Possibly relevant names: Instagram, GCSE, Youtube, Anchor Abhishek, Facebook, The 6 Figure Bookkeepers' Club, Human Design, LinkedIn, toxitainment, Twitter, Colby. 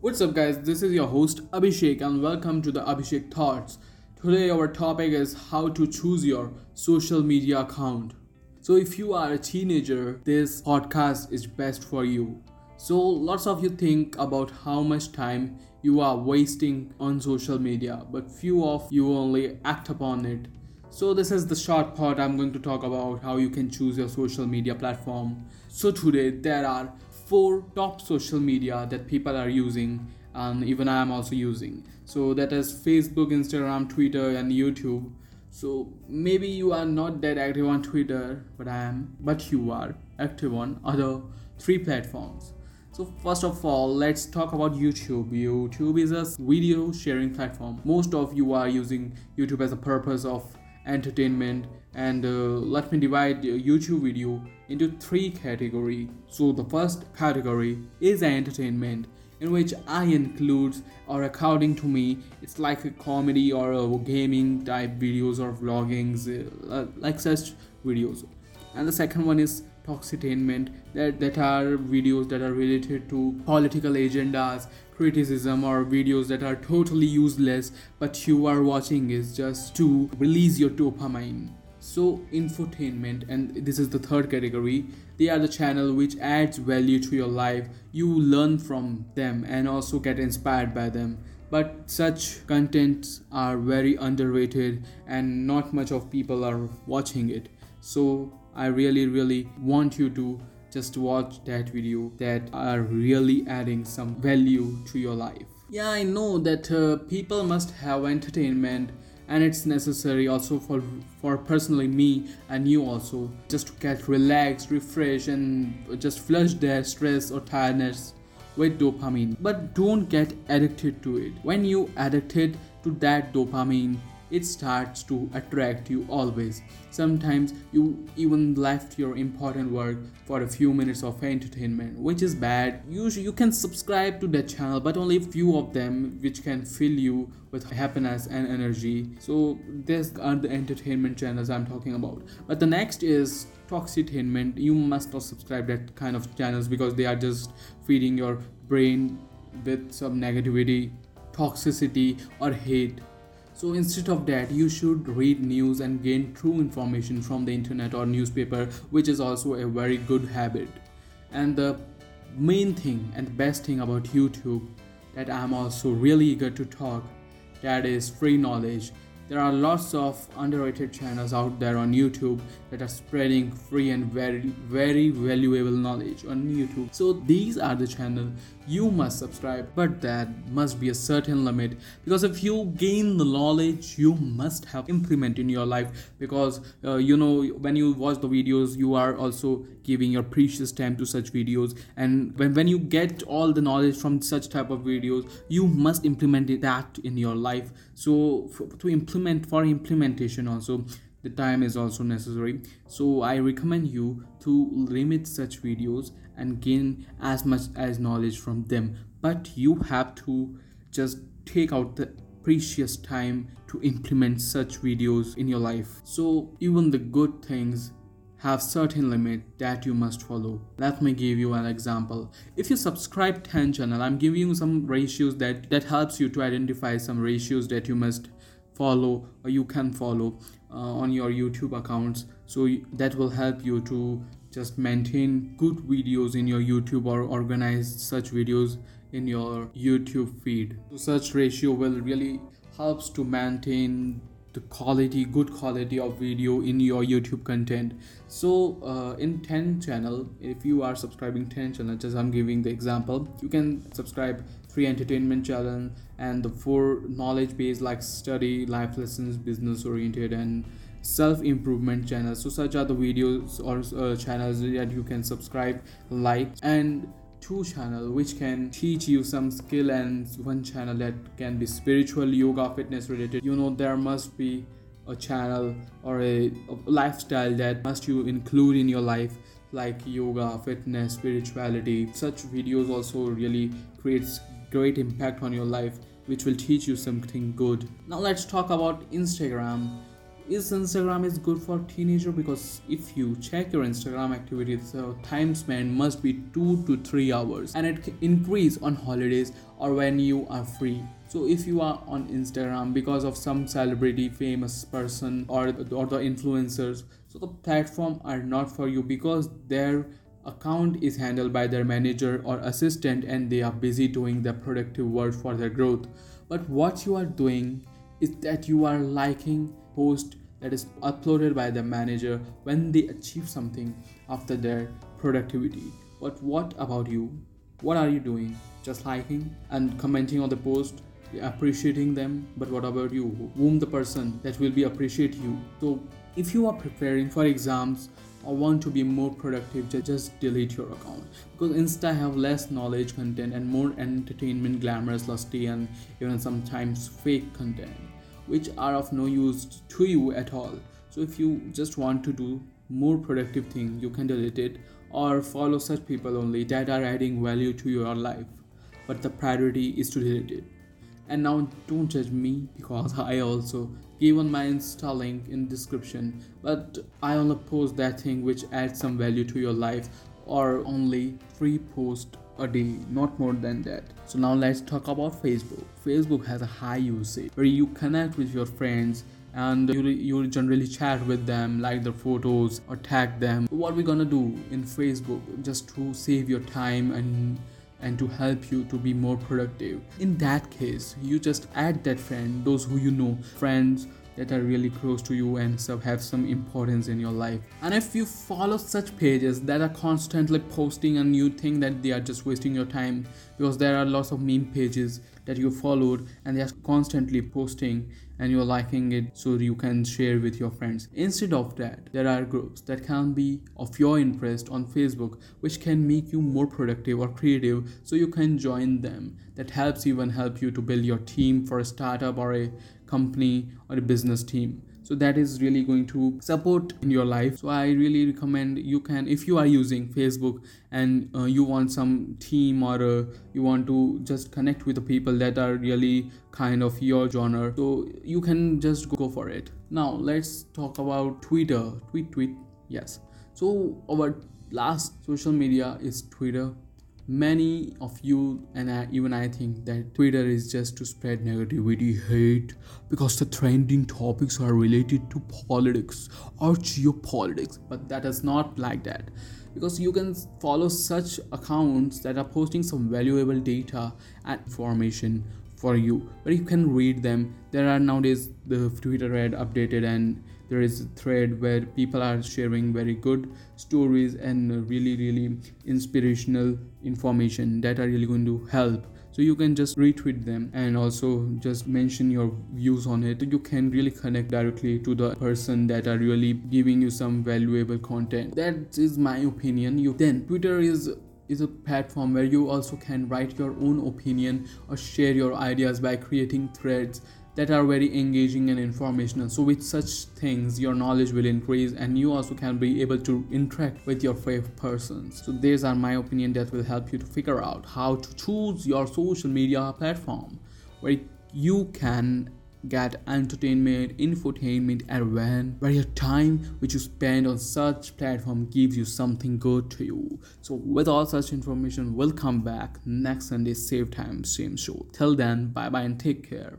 What's up guys, this is your host Abhishek and welcome to the Abhishek Thoughts. Today our topic is how to choose your social media account. So if you are a teenager, this podcast is best for you. So lots of you think about how much time you are wasting on social media, but few of you only act upon it. So this is the short part. I'm going to talk about how you can choose your social media platform. So today there are 4 top social media that people are using and even I am also using. So that is Facebook, Instagram, Twitter and YouTube. So maybe you are not that active on Twitter, but I am. But you are active on other 3 platforms. So first of all, let's talk about YouTube. YouTube is a video sharing platform. Most of you are using YouTube as a purpose of entertainment, and let me divide YouTube video into 3 categories. So the first category is entertainment, in which I includes, or according to me, it's like a comedy or a gaming type videos or vloggings, like such videos. And the second one is toxitainment, that are videos that are related to political agendas, criticism, or videos that are totally useless but you are watching is just to release your dopamine. So infotainment, and this is the third category, they are the channel which adds value to your life. You learn from them and also get inspired by them, but such contents are very underrated and not much of people are watching it. So I really want you to just watch that video that are really adding some value to your life. Yeah, I know that people must have entertainment and it's necessary also for personally me and you also, just to get relaxed, refreshed and just flush their stress or tiredness with dopamine. But don't get addicted to it. When you addicted to that dopamine, it starts to attract you always. Sometimes you even left your important work for a few minutes of entertainment, which is bad. You can subscribe to that channel, but only few of them which can fill you with happiness and energy. So these are the entertainment channels I'm talking about. But the next is toxitainment. You must not subscribe that kind of channels because they are just feeding your brain with some negativity, toxicity or hate. So instead of that, you should read news and gain true information from the internet or newspaper, which is also a very good habit. And the main thing and the best thing about YouTube that I'm also really eager to talk, that is free knowledge. There are lots of underrated channels out there on YouTube that are spreading free and very valuable knowledge on YouTube. So these are the channels you must subscribe, but that must be a certain limit, because if you gain the knowledge you must have implement in your life, because when you watch the videos you are also giving your precious time to such videos, and when you get all the knowledge from such type of videos you must implement that in your life. So for implementation also the time is also necessary. So I recommend you to limit such videos and gain as much as knowledge from them, but you have to just take out the precious time to implement such videos in your life. So even the good things have certain limit that you must follow. Let me give you an example. If you subscribe 10 channel, I'm giving you some ratios that helps you to identify some ratios that you must follow or you can follow on your YouTube accounts. So that will help you to just maintain good videos in your YouTube or organize such videos in your YouTube feed. So such ratio will really helps to maintain the good quality of video in your YouTube content. So in 10 channel, if you are subscribing 10 channel, just I'm giving the example, you can subscribe 3 entertainment channel and the 4 knowledge based like study, life lessons, business oriented and self-improvement channels. So such are the videos or channels that you can subscribe, like, and 2 channel which can teach you some skill, and 1 channel that can be spiritual, yoga, fitness related. There must be a channel or a lifestyle that must you include in your life, like yoga, fitness, spirituality. Such videos also really creates great impact on your life, which will teach you something good. Now let's talk about Instagram. Is Instagram is good for teenager? Because if you check your Instagram activities, so time spent must be 2 to 3 hours, and it increase on holidays or when you are free. So if you are on Instagram because of some celebrity, famous person or the influencers, so the platform are not for you because their account is handled by their manager or assistant and they are busy doing their productive work for their growth. But what you are doing is that you are liking post that is uploaded by the manager when they achieve something after their productivity. But what about you? What are you doing? Just liking and commenting on the post, appreciating them. But what about you? Whom the person that will be appreciate you? So if you are preparing for exams or want to be more productive, just delete your account, because Insta have less knowledge content and more entertainment, glamorous, lusty, and even sometimes fake content which are of no use to you at all. So if you just want to do more productive thing, you can delete it or follow such people only that are adding value to your life, but the priority is to delete it. And now don't judge me, because I also gave on my Insta link in description, but I only post that thing which adds some value to your life, or only 3 posts a day, not more than that. So now let's talk about Facebook. Facebook has a high usage where you connect with your friends and you generally chat with them, like their photos or tag them. What we're gonna do in Facebook just to save your time and to help you to be more productive. In that case, you just add that friend, those who you know, friends that are really close to you and have some importance in your life. And if you follow such pages that are constantly posting and you think that they are just wasting your time, because there are lots of meme pages that you followed and they are constantly posting and you're liking it so you can share with your friends. Instead of that, there are groups that can be of your interest on Facebook which can make you more productive or creative, so you can join them. That help you to build your team for a startup or a company or a business team. So that is really going to support in your life. So I really recommend you can, if you are using Facebook and you want some team or you want to just connect with the people that are really kind of your genre, so you can just go for it. Now let's talk about Twitter. Yes. So our last social media is Twitter. Many of you and I think that Twitter is just to spread negativity, hate, because the trending topics are related to politics or geopolitics. But that is not like that, because you can follow such accounts that are posting some valuable data and information for you, but you can read them. There are nowadays the Twitter Red updated, and there is a thread where people are sharing very good stories and really inspirational information that are really going to help. So you can just retweet them and also just mention your views on it. You can really connect directly to the person that are really giving you some valuable content. That is my opinion. Twitter is a platform where you also can write your own opinion or share your ideas by creating threads that are very engaging and informational. So with such things, your knowledge will increase and you also can be able to interact with your favorite persons. So these are my opinion that will help you to figure out how to choose your social media platform where you can get entertainment, infotainment, and where your time which you spend on such platform gives you something good to you. So with all such information, we'll come back next Sunday, same time, same show. Till then, bye bye and take care.